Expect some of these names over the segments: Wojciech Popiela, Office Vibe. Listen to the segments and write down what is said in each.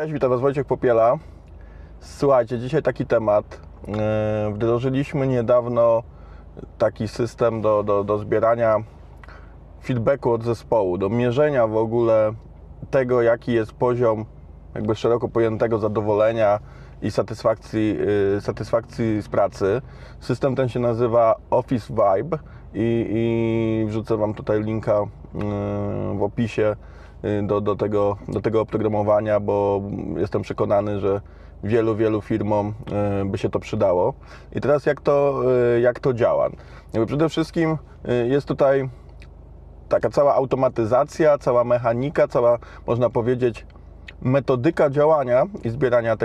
Cześć, witam Was, Wojciech Popiela. Słuchajcie, dzisiaj taki temat. Wdrożyliśmy niedawno taki system do zbierania feedbacku od zespołu, do mierzenia w ogóle tego, jaki jest poziom jakby szeroko pojętego zadowolenia i satysfakcji z pracy. System ten się nazywa Office Vibe i wrzucę Wam tutaj linka w opisie do tego oprogramowania, bo jestem przekonany, że wielu firmom by się to przydało. I teraz jak to działa? Przede wszystkim jest tutaj taka cała automatyzacja, cała mechanika, cała, można powiedzieć, metodyka działania i zbierania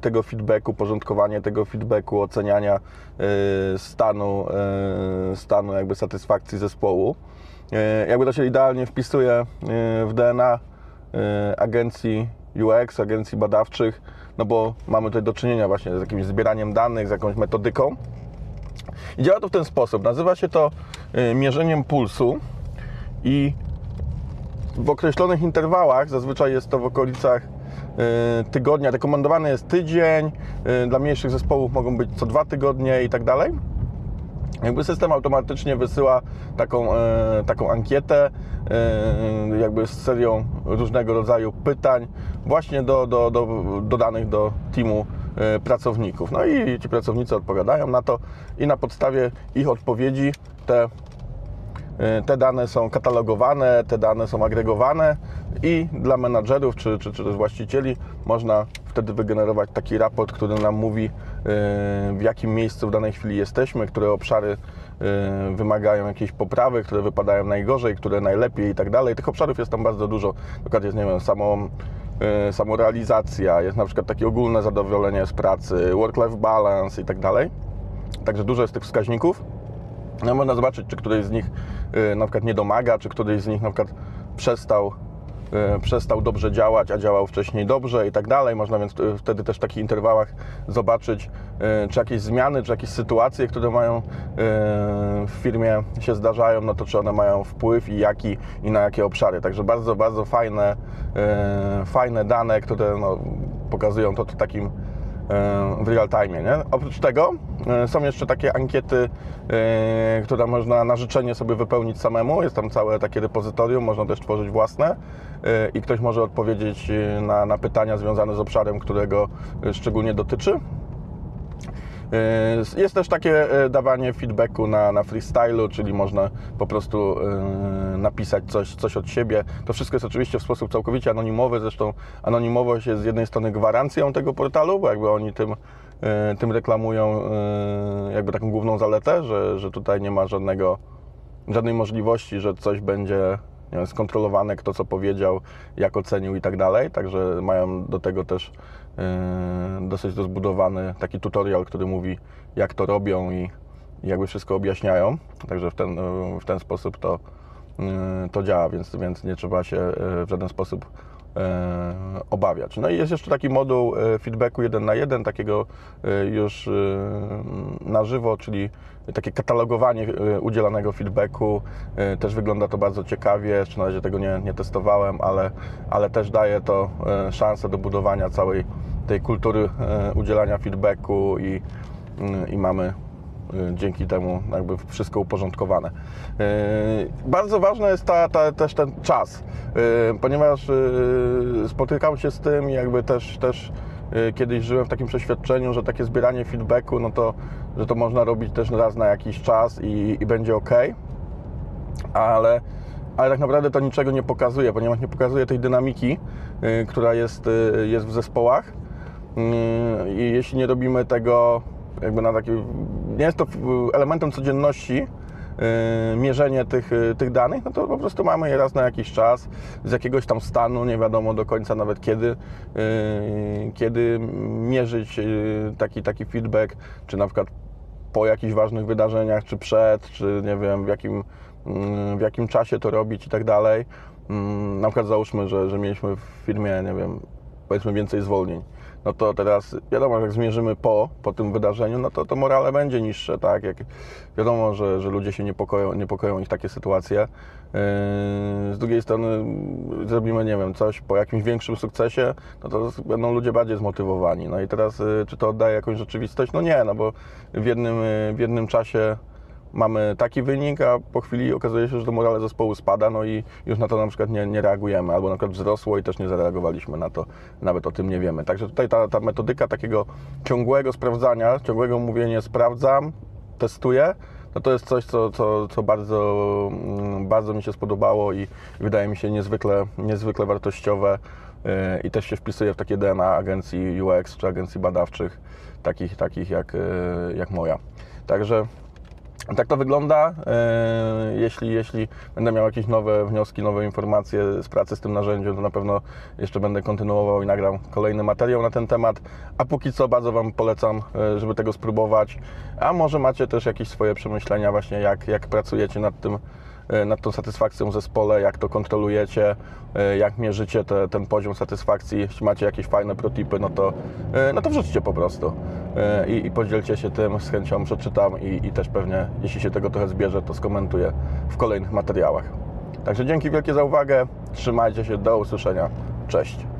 tego feedbacku, porządkowanie tego feedbacku, oceniania stanu jakby satysfakcji zespołu. Jakby to się idealnie wpisuje w DNA agencji UX, agencji badawczych, no bo mamy tutaj do czynienia właśnie z jakimś zbieraniem danych, z jakąś metodyką. I działa to w ten sposób. Nazywa się to mierzeniem pulsu i w określonych interwałach, zazwyczaj jest to w okolicach tygodnia, rekomendowany jest tydzień, dla mniejszych zespołów mogą być co 2 tygodnie i tak dalej. Jakby system automatycznie wysyła taką ankietę jakby z serią różnego rodzaju pytań właśnie dodanych do teamu pracowników. No i ci pracownicy odpowiadają na to i na podstawie ich odpowiedzi te dane są katalogowane, te dane są agregowane i dla menadżerów czy właścicieli można wtedy wygenerować taki raport, który nam mówi, w jakim miejscu w danej chwili jesteśmy, które obszary wymagają jakiejś poprawy, które wypadają najgorzej, które najlepiej i tak dalej. Tych obszarów jest tam bardzo dużo. Dokładnie jest, nie wiem, samorealizacja, jest na przykład takie ogólne zadowolenie z pracy, work-life balance i tak dalej. Także dużo jest tych wskaźników. No, można zobaczyć, czy któryś z nich na przykład nie domaga, czy któryś z nich na przykład przestał dobrze działać, a działał wcześniej dobrze i tak dalej. Można więc wtedy też w takich interwałach zobaczyć, czy jakieś zmiany, czy jakieś sytuacje, które mają w firmie się zdarzają, no to czy one mają wpływ i jaki i na jakie obszary. Także bardzo fajne dane, które no, pokazują to takim w real time, nie? Oprócz tego są jeszcze takie ankiety, które można na życzenie sobie wypełnić samemu. Jest tam całe takie repozytorium, można też tworzyć własne i ktoś może odpowiedzieć na pytania związane z obszarem, którego szczególnie dotyczy. Jest też takie dawanie feedbacku na freestylu, czyli można po prostu napisać coś od siebie. To wszystko jest oczywiście w sposób całkowicie anonimowy, zresztą anonimowość jest z jednej strony gwarancją tego portalu, bo jakby oni tym reklamują jakby taką główną zaletę, że tutaj nie ma żadnej możliwości, że coś będzie, nie wiem, skontrolowane, kto co powiedział, jak ocenił i tak dalej. Także mają do tego też dosyć rozbudowany taki tutorial, który mówi, jak to robią i jakby wszystko objaśniają. Także w ten sposób to działa, więc nie trzeba się w żaden sposób obawiać. No i jest jeszcze taki moduł feedbacku 1:1, takiego już na żywo, czyli takie katalogowanie udzielanego feedbacku. Też wygląda to bardzo ciekawie, jeszcze na razie tego nie testowałem, ale też daje to szansę do budowania całej tej kultury udzielania feedbacku i mamy dzięki temu jakby wszystko uporządkowane. Bardzo ważny jest też ten czas, ponieważ spotykam się z tym, jakby też kiedyś żyłem w takim przeświadczeniu, że takie zbieranie feedbacku, no to, że to można robić też raz na jakiś czas i będzie ok, ale tak naprawdę to niczego nie pokazuje, ponieważ nie pokazuje tej dynamiki, która jest w zespołach i jeśli nie robimy tego jakby na taki, nie jest to elementem codzienności mierzenie tych danych, no to po prostu mamy je raz na jakiś czas, z jakiegoś tam stanu, nie wiadomo do końca nawet kiedy mierzyć taki feedback, czy na przykład po jakichś ważnych wydarzeniach, czy przed, czy nie wiem, w jakim czasie to robić i tak dalej. Na przykład załóżmy, że mieliśmy w firmie, nie wiem, powiedzmy więcej zwolnień. No to teraz wiadomo, jak zmierzymy po tym wydarzeniu, no to morale będzie niższe, tak? Jak wiadomo, że ludzie się niepokoją ich takie sytuacje. Z drugiej strony zrobimy, nie wiem, coś po jakimś większym sukcesie, no to będą ludzie bardziej zmotywowani. No i teraz czy to oddaje jakąś rzeczywistość? No nie, no bo w jednym czasie mamy taki wynik, a po chwili okazuje się, że to morale zespołu spada, no i już na to na przykład nie reagujemy, albo na przykład wzrosło i też nie zareagowaliśmy na to, nawet o tym nie wiemy. Także tutaj ta metodyka takiego ciągłego sprawdzania, ciągłego mówienia sprawdzam, testuję, no to jest coś, co bardzo, bardzo mi się spodobało i wydaje mi się niezwykle wartościowe i też się wpisuje w takie DNA agencji UX czy agencji badawczych, takich jak moja. Także tak to wygląda. Jeśli będę miał jakieś nowe wnioski, nowe informacje z pracy z tym narzędziem, to na pewno jeszcze będę kontynuował i nagram kolejny materiał na ten temat. A póki co bardzo Wam polecam, żeby tego spróbować. A może macie też jakieś swoje przemyślenia właśnie, jak pracujecie nad tą satysfakcją w zespole, jak to kontrolujecie, jak mierzycie ten poziom satysfakcji. Jeśli macie jakieś fajne protipy, no to wrzućcie po prostu i podzielcie się tym, z chęcią przeczytam i też pewnie, jeśli się tego trochę zbierze, to skomentuję w kolejnych materiałach. Także dzięki wielkie za uwagę, trzymajcie się, do usłyszenia, cześć!